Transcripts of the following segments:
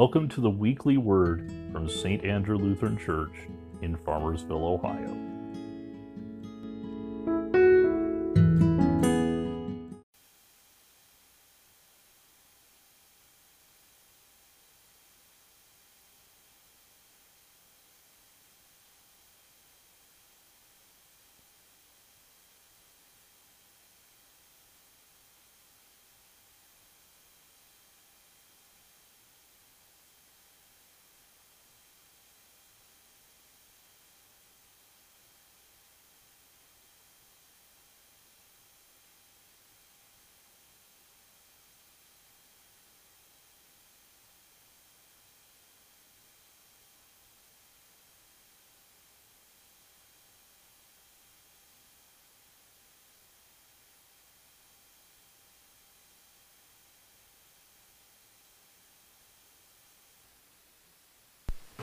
Welcome to the Weekly Word from St. Andrew Lutheran Church in Farmersville, Ohio.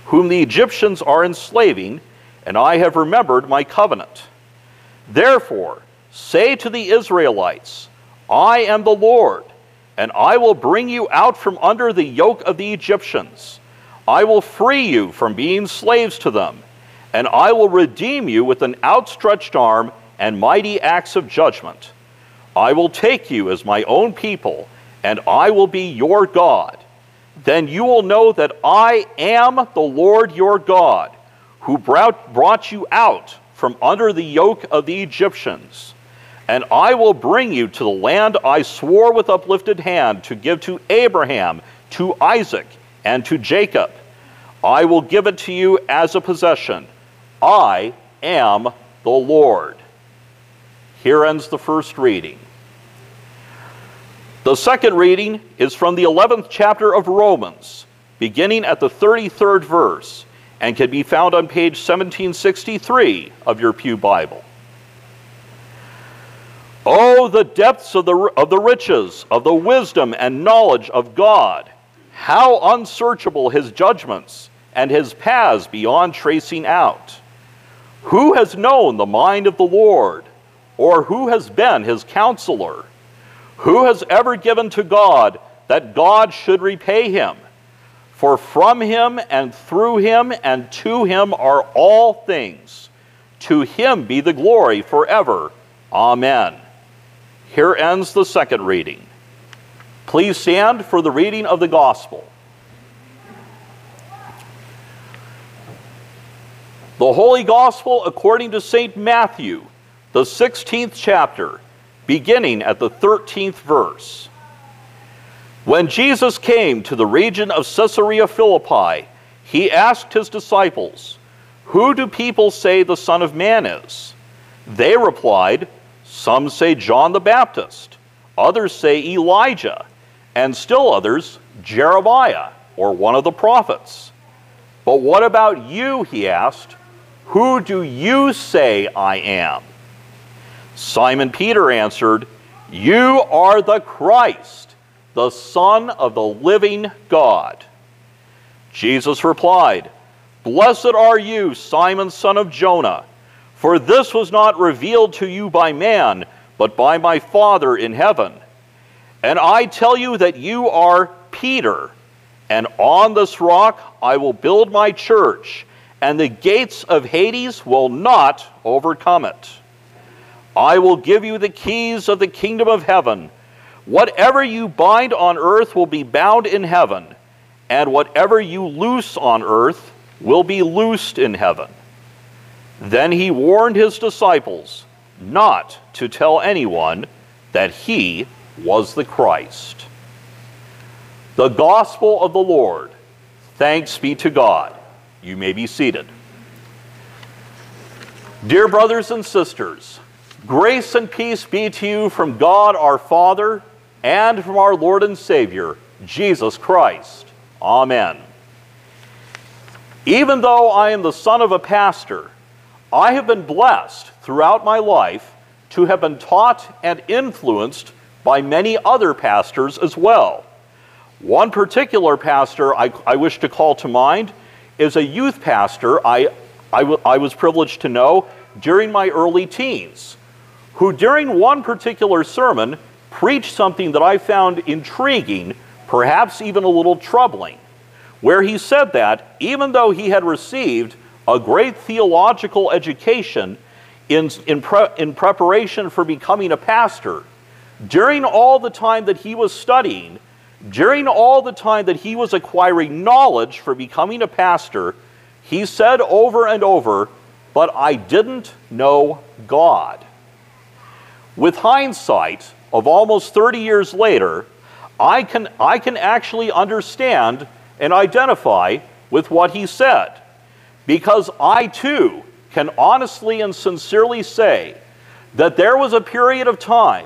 Whom the Egyptians are enslaving, and I have remembered my covenant. Therefore, say to the Israelites, I am the Lord, and I will bring you out from under the yoke of the Egyptians. I will free you from being slaves to them, and I will redeem you with an outstretched arm and mighty acts of judgment. I will take you as my own people, and I will be your God. Then you will know that I am the Lord your God, who brought you out from under the yoke of the Egyptians. And I will bring you to the land I swore with uplifted hand to give to Abraham, to Isaac, and to Jacob. I will give it to you as a possession. I am the Lord. Here ends the first reading. The second reading is from the 11th chapter of Romans, beginning at the 33rd verse, and can be found on page 1763 of your Pew Bible. Oh, the depths of the riches, of the wisdom and knowledge of God! How unsearchable his judgments, and his paths beyond tracing out! Who has known the mind of the Lord, or who has been his counselor? Who has ever given to God that God should repay him? For from him and through him and to him are all things. To him be the glory forever. Amen. Here ends the second reading. Please stand for the reading of the Gospel. The Holy Gospel according to St. Matthew, the 16th chapter, beginning at the 13th verse. When Jesus came to the region of Caesarea Philippi, he asked his disciples, Who do people say the Son of Man is? They replied, Some say John the Baptist, others say Elijah, and still others, Jeremiah, or one of the prophets. But what about you, he asked, Who do you say I am? Simon Peter answered, You are the Christ, the Son of the living God. Jesus replied, Blessed are you, Simon, son of Jonah, for this was not revealed to you by man, but by my Father in heaven. And I tell you that you are Peter, and on this rock I will build my church, and the gates of Hades will not overcome it. I will give you the keys of the kingdom of heaven. Whatever you bind on earth will be bound in heaven, and whatever you loose on earth will be loosed in heaven. Then he warned his disciples not to tell anyone that he was the Christ. The Gospel of the Lord. Thanks be to God. You may be seated. Dear brothers and sisters, grace and peace be to you from God our Father and from our Lord and Savior, Jesus Christ. Amen. Even though I am the son of a pastor, I have been blessed throughout my life to have been taught and influenced by many other pastors as well. One particular pastor I wish to call to mind is a youth pastor I was privileged to know during my early teens, who during one particular sermon preached something that I found intriguing, perhaps even a little troubling, where he said that, even though he had received a great theological education in preparation for becoming a pastor, during all the time that he was studying, during all the time that he was acquiring knowledge for becoming a pastor, he said over and over, "But I didn't know God." With hindsight of almost 30 years later, I can actually understand and identify with what he said, because I too can honestly and sincerely say that there was a period of time,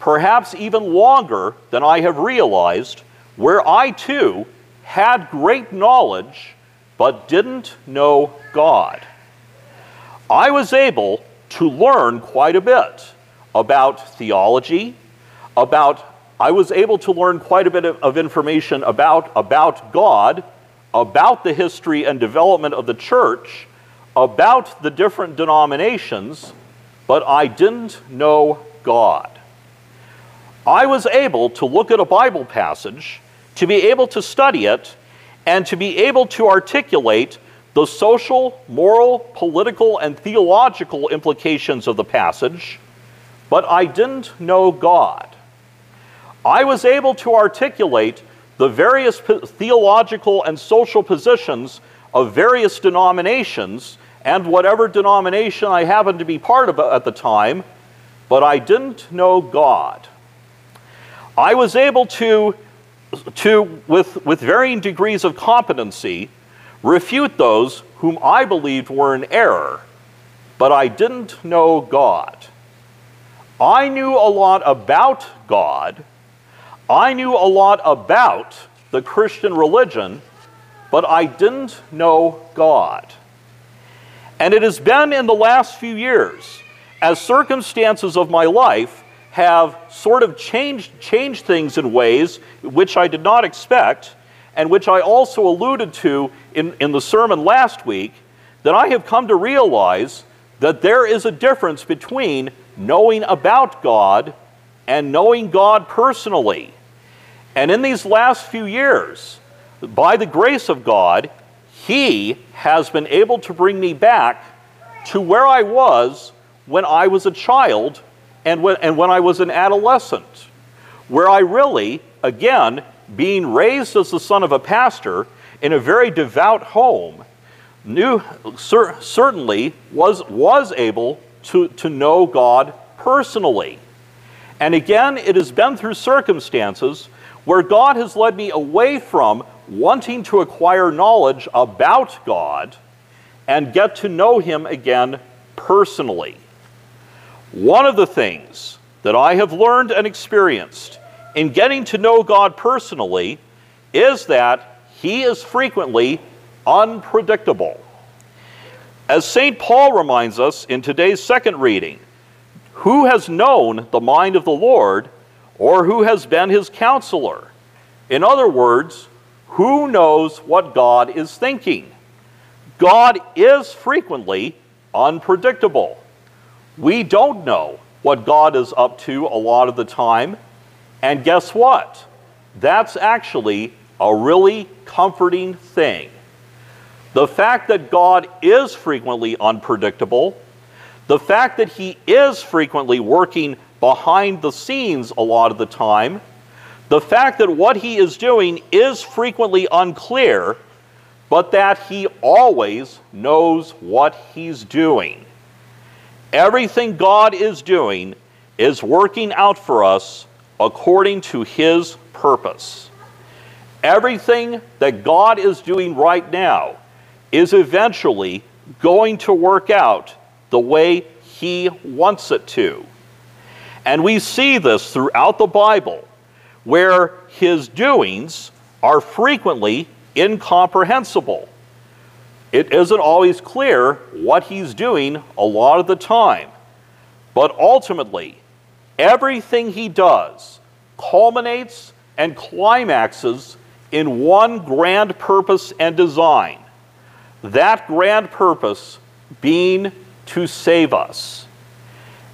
perhaps even longer than I have realized, where I too had great knowledge but didn't know God. I was able to learn quite a bit about theology, I was able to learn quite a bit of information about God, about the history and development of the church, about the different denominations, but I didn't know God. I was able to look at a Bible passage, to be able to study it, and to be able to articulate the social, moral, political, and theological implications of the passage, but I didn't know God. I was able to articulate the various theological and social positions of various denominations and whatever denomination I happened to be part of at the time, but I didn't know God. I was able to with varying degrees of competency, refute those whom I believed were in error, but I didn't know God. I knew a lot about God. I knew a lot about the Christian religion, but I didn't know God. And it has been in the last few years, as circumstances of my life have sort of changed things in ways which I did not expect, and which I also alluded to in the sermon last week, that I have come to realize that there is a difference between knowing about God and knowing God personally. And in these last few years, by the grace of God, He has been able to bring me back to where I was when I was a child and when I was an adolescent, where I really, again, being raised as the son of a pastor in a very devout home, certainly was able to know God personally. And again, it has been through circumstances where God has led me away from wanting to acquire knowledge about God and get to know Him again personally. One of the things that I have learned and experienced in getting to know God personally is that He is frequently unpredictable. As St. Paul reminds us in today's second reading, who has known the mind of the Lord, or who has been His counselor? In other words, who knows what God is thinking? God is frequently unpredictable. We don't know what God is up to a lot of the time, and guess what? That's actually a really comforting thing. The fact that God is frequently unpredictable, the fact that He is frequently working behind the scenes a lot of the time, the fact that what He is doing is frequently unclear, but that He always knows what He's doing. Everything God is doing is working out for us according to His purpose. Everything that God is doing right now is eventually going to work out the way He wants it to. And we see this throughout the Bible, where His doings are frequently incomprehensible. It isn't always clear what He's doing a lot of the time, but ultimately, everything He does culminates and climaxes in one grand purpose and design, that grand purpose being to save us.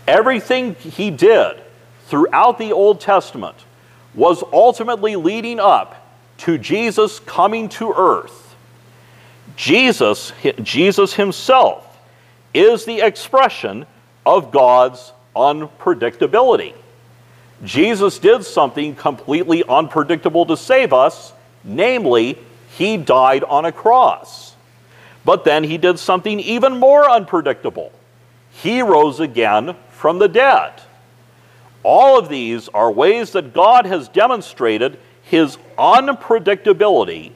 Everything He did throughout the Old Testament was ultimately leading up to Jesus coming to earth. Jesus himself is the expression of God's unpredictability. Jesus did something completely unpredictable to save us, namely, he died on a cross. But then he did something even more unpredictable. He rose again from the dead. All of these are ways that God has demonstrated his unpredictability,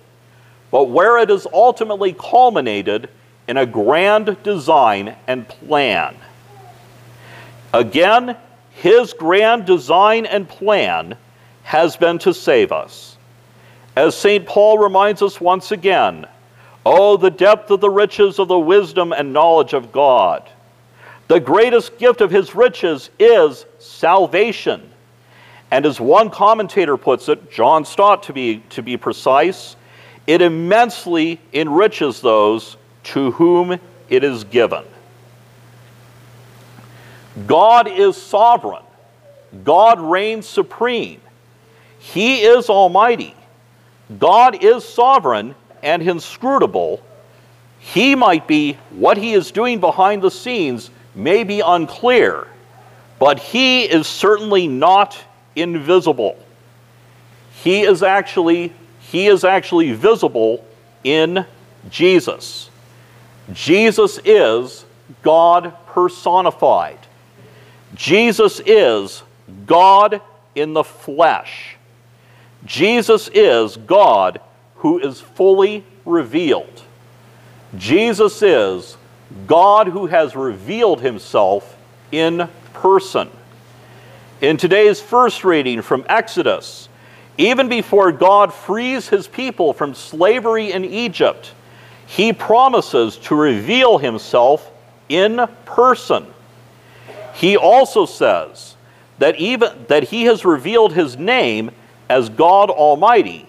but where it is ultimately culminated in a grand design and plan. Again, his grand design and plan has been to save us. As St. Paul reminds us once again, "Oh, the depth of the riches of the wisdom and knowledge of God! The greatest gift of his riches is salvation." And as one commentator puts it, John Stott to be precise, "It immensely enriches those to whom it is given." God is sovereign. God reigns supreme. He is almighty. God is sovereign and inscrutable. He might be, what he is doing behind the scenes may be unclear, but he is certainly not invisible. He is actually visible in Jesus. Jesus is God personified. Jesus is God in the flesh. Jesus is God who is fully revealed. Jesus is God who has revealed himself in person. In today's first reading from Exodus, even before God frees his people from slavery in Egypt, he promises to reveal himself in person. He also says that he has revealed his name as God Almighty,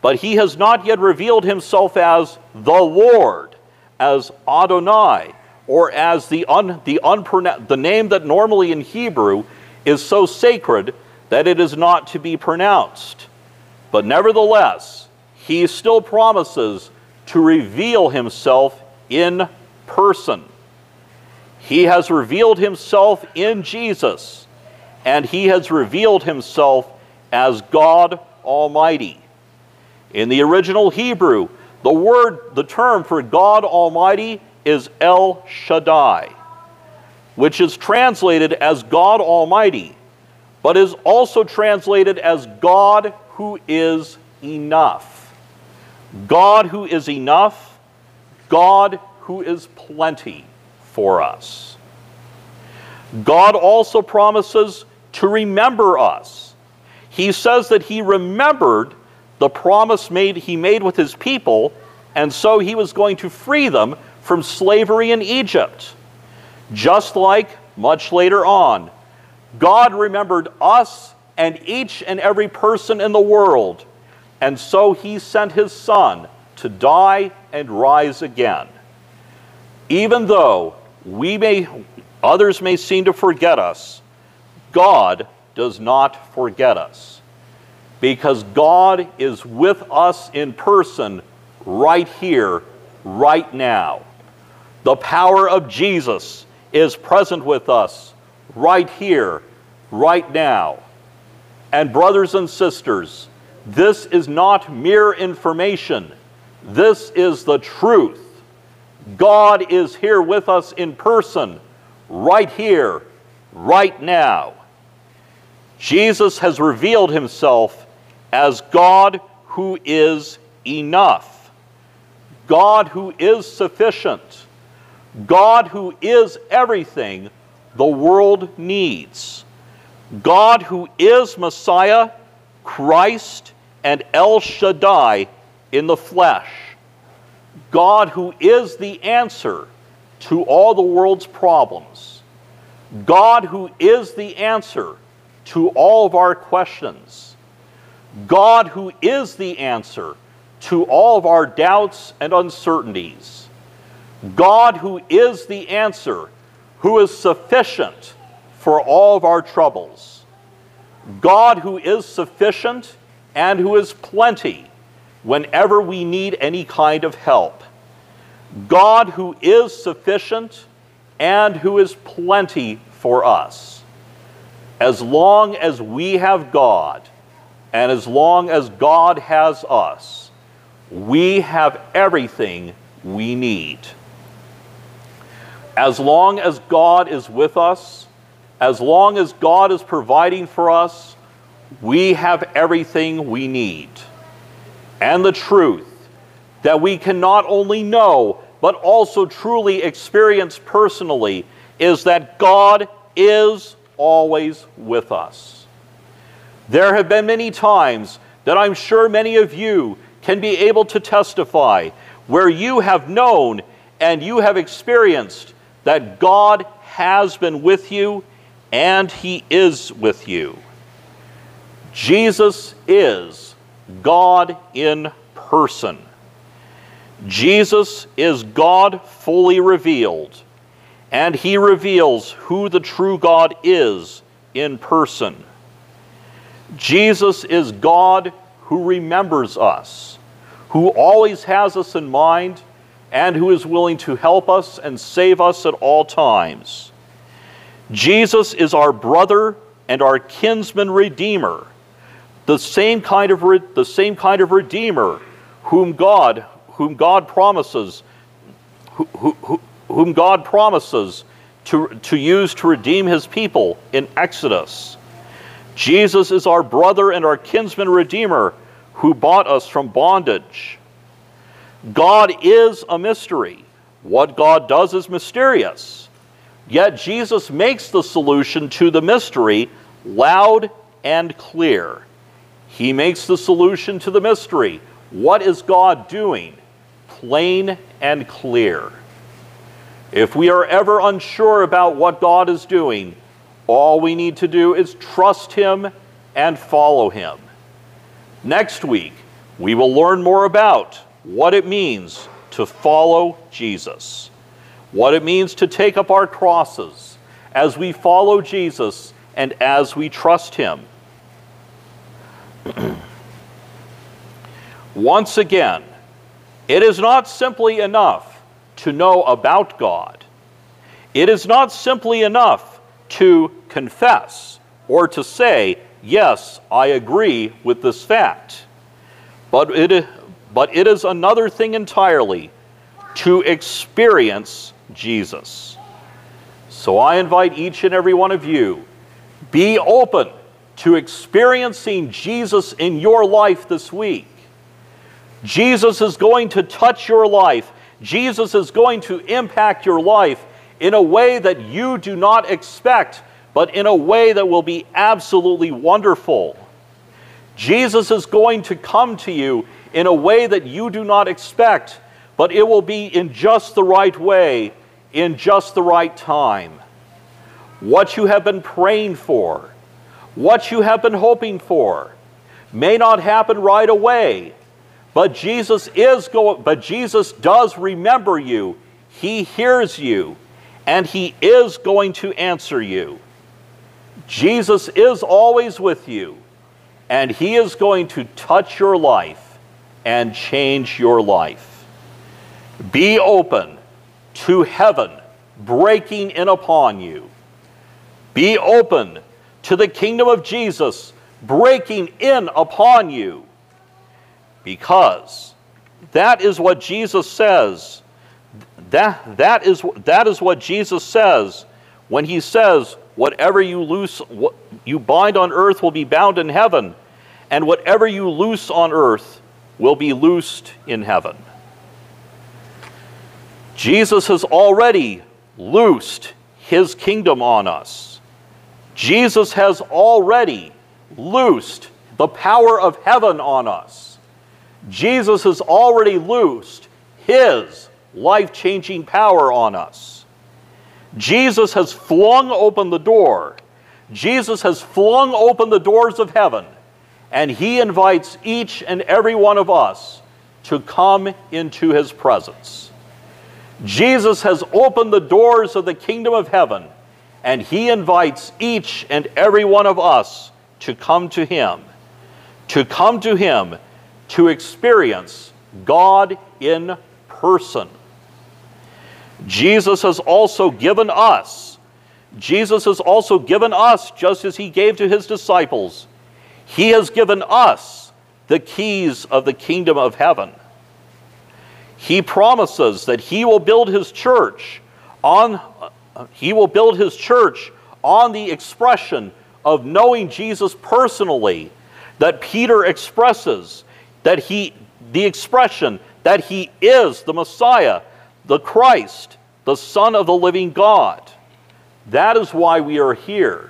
but he has not yet revealed himself as the Lord, as Adonai, or as the name that normally in Hebrew is so sacred that it is not to be pronounced. But nevertheless, he still promises to reveal himself in person. He has revealed himself in Jesus, and he has revealed himself as God Almighty. In the original Hebrew, the term for God Almighty is El Shaddai, which is translated as God Almighty, but is also translated as God who is enough. God who is enough, God who is plenty for us. God also promises to remember us. He says that he remembered the promise he made with his people, and so he was going to free them from slavery in Egypt. Just like much later on, God remembered us and each and every person in the world, and so he sent his Son to die and rise again. Even though others may seem to forget us, God does not forget us, because God is with us in person right here, right now. The power of Jesus is present with us right here, right now. And brothers and sisters, this is not mere information. This is the truth. God is here with us in person, right here, right now. Jesus has revealed himself as God who is enough, God who is sufficient, God who is everything the world needs, God who is Messiah, Christ, and El Shaddai in the flesh, God who is the answer to all the world's problems, God who is the answer to all of our questions, God who is the answer to all of our doubts and uncertainties, God who is the answer, who is sufficient for all of our troubles, God who is sufficient and who is plenty whenever we need any kind of help. God who is sufficient and who is plenty for us. As long as we have God, and as long as God has us, we have everything we need. As long as God is with us, as long as God is providing for us, we have everything we need. And the truth that we can not only know, but also truly experience personally, is that God is always with us. There have been many times that I'm sure many of you can be able to testify where you have known and you have experienced that God has been with you and He is with you. Jesus is God in person. Jesus is God fully revealed, and He reveals who the true God is in person. Jesus is God who remembers us, who always has us in mind, and who is willing to help us and save us at all times. Jesus is our brother and our kinsman redeemer, the same kind of redeemer whom God promises to use to redeem His people in Exodus. Jesus is our brother and our kinsman redeemer who bought us from bondage. God is a mystery. What God does is mysterious. Yet Jesus makes the solution to the mystery loud and clear. He makes the solution to the mystery, what is God doing, plain and clear. If we are ever unsure about what God is doing, all we need to do is trust Him and follow Him. Next week, we will learn more about what it means to follow Jesus, what it means to take up our crosses as we follow Jesus and as we trust Him. Once again, it is not simply enough to know about God. It is not simply enough to confess or to say, yes, I agree with this fact. But it is another thing entirely to experience Jesus. So I invite each and every one of you, be open to experiencing Jesus in your life this week. Jesus is going to touch your life. Jesus is going to impact your life in a way that you do not expect, but in a way that will be absolutely wonderful. Jesus is going to come to you in a way that you do not expect, but it will be in just the right way, in just the right time. What you have been praying for, what you have been hoping for, may not happen right away, but Jesus does remember you, He hears you, and He is going to answer you. Jesus is always with you, and He is going to touch your life and change your life. Be open to heaven breaking in upon you. Be open to the kingdom of Jesus breaking in upon you. Because that is what Jesus says. That is what Jesus says when He says, whatever you loose, what you bind on earth will be bound in heaven, and whatever you loose on earth will be loosed in heaven. Jesus has already loosed His kingdom on us. Jesus has already loosed the power of heaven on us. Jesus has already loosed His life-changing power on us. Jesus has flung open the door. Jesus has flung open the doors of heaven, and He invites each and every one of us to come into His presence. Jesus has opened the doors of the kingdom of heaven, and He invites each and every one of us to come to Him, to experience God in person. Jesus has also given us, just as he gave to his disciples, he has given us the keys of the kingdom of heaven. He promises that he will build his church on the expression of knowing Jesus personally, that Peter expresses, that he is the Messiah, the Christ, the Son of the living God. That is why we are here,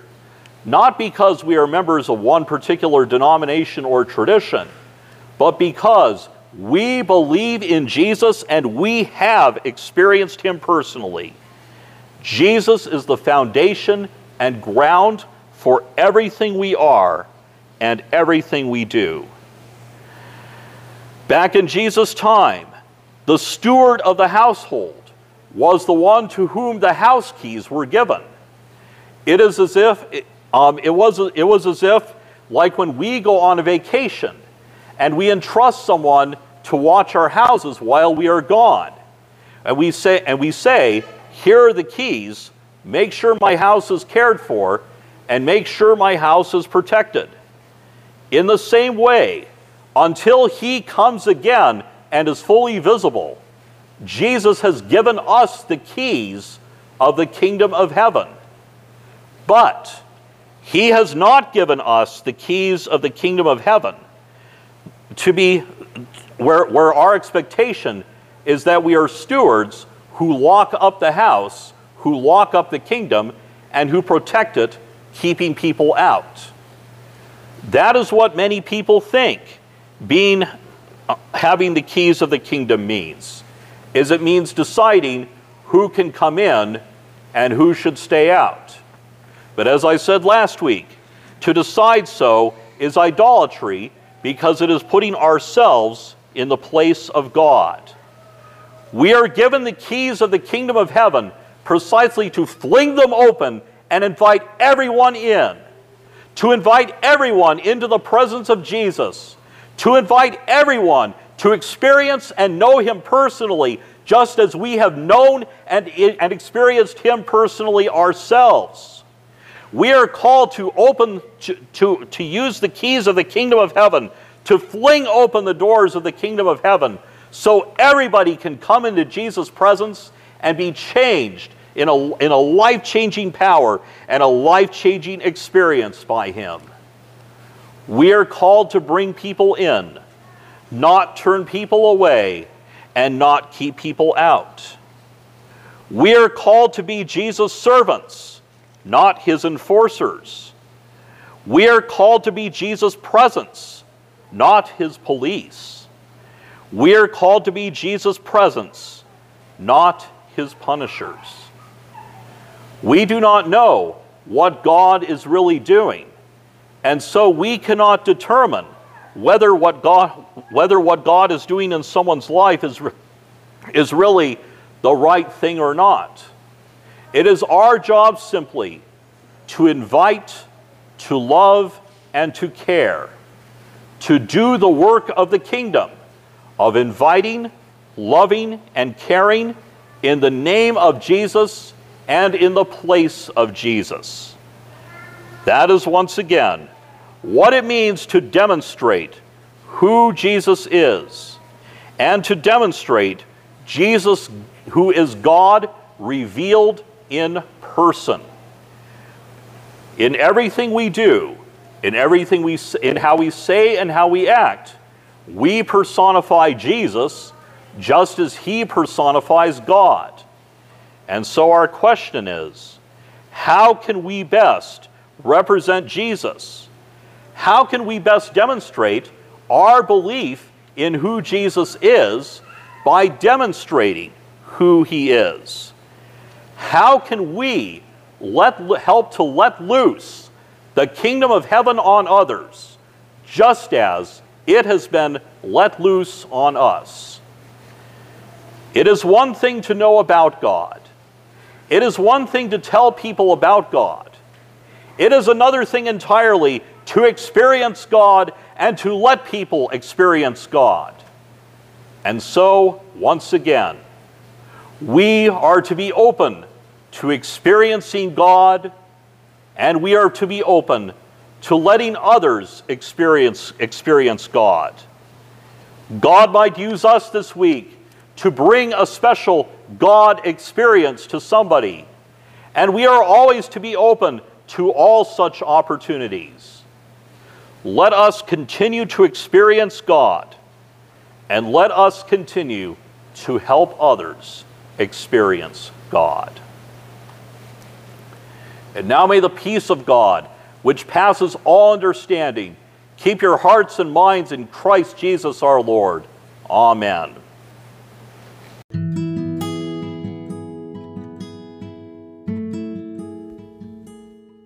not because we are members of one particular denomination or tradition, but because we believe in Jesus and we have experienced him personally. Jesus is the foundation and ground for everything we are and everything we do. Back in Jesus' time, the steward of the household was the one to whom the house keys were given. It was as if, like when we go on a vacation and we entrust someone to watch our houses while we are gone, and we say, here are the keys, make sure my house is cared for, and make sure my house is protected. In the same way, until he comes again and is fully visible, Jesus has given us the keys of the kingdom of heaven. But he has not given us the keys of the kingdom of heaven to be where our expectation is that we are stewards who lock up the house, who lock up the kingdom, and who protect it, keeping people out. That is what many people think having the keys of the kingdom means. It means deciding who can come in and who should stay out. But as I said last week, to decide so is idolatry, because it is putting ourselves in the place of God. We are given the keys of the kingdom of heaven precisely to fling them open and invite everyone in, to invite everyone into the presence of Jesus, to invite everyone to experience and know him personally, just as we have known and experienced him personally ourselves. We are called to use the keys of the kingdom of heaven, to fling open the doors of the kingdom of heaven, so everybody can come into Jesus' presence and be changed in a life-changing power and a life-changing experience by him. We are called to bring people in, not turn people away, and not keep people out. We are called to be Jesus' servants, not his enforcers. We are called to be Jesus' presence, not his police. We are called to be Jesus' presence, not his punishers. We do not know what God is really doing, and so we cannot determine whether what God is doing in someone's life is really the right thing or not. It is our job simply to invite, to love, and to care, to do the work of the kingdom of inviting, loving, and caring in the name of Jesus and in the place of Jesus. That is once again what it means to demonstrate who Jesus is, and to demonstrate Jesus, who is God revealed in person. In everything we do, in how we say and how we act, we personify Jesus just as he personifies God. And so our question is, how can we best represent Jesus? How can we best demonstrate our belief in who Jesus is by demonstrating who he is? How can we help to let loose the kingdom of heaven on others, just as it has been let loose on us? It is one thing to know about God. It is one thing to tell people about God. It is another thing entirely to experience God and to let people experience God. And so, once again, we are to be open to experiencing God, and we are to be open to letting others experience God. God might use us this week to bring a special God experience to somebody, and we are always to be open to all such opportunities. Let us continue to experience God, and let us continue to help others experience God. And now may the peace of God, which passes all understanding, keep your hearts and minds in Christ Jesus our Lord. Amen.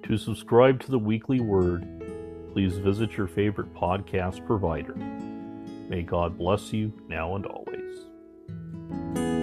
To subscribe to the Weekly Word, please visit your favorite podcast provider. May God bless you now and always.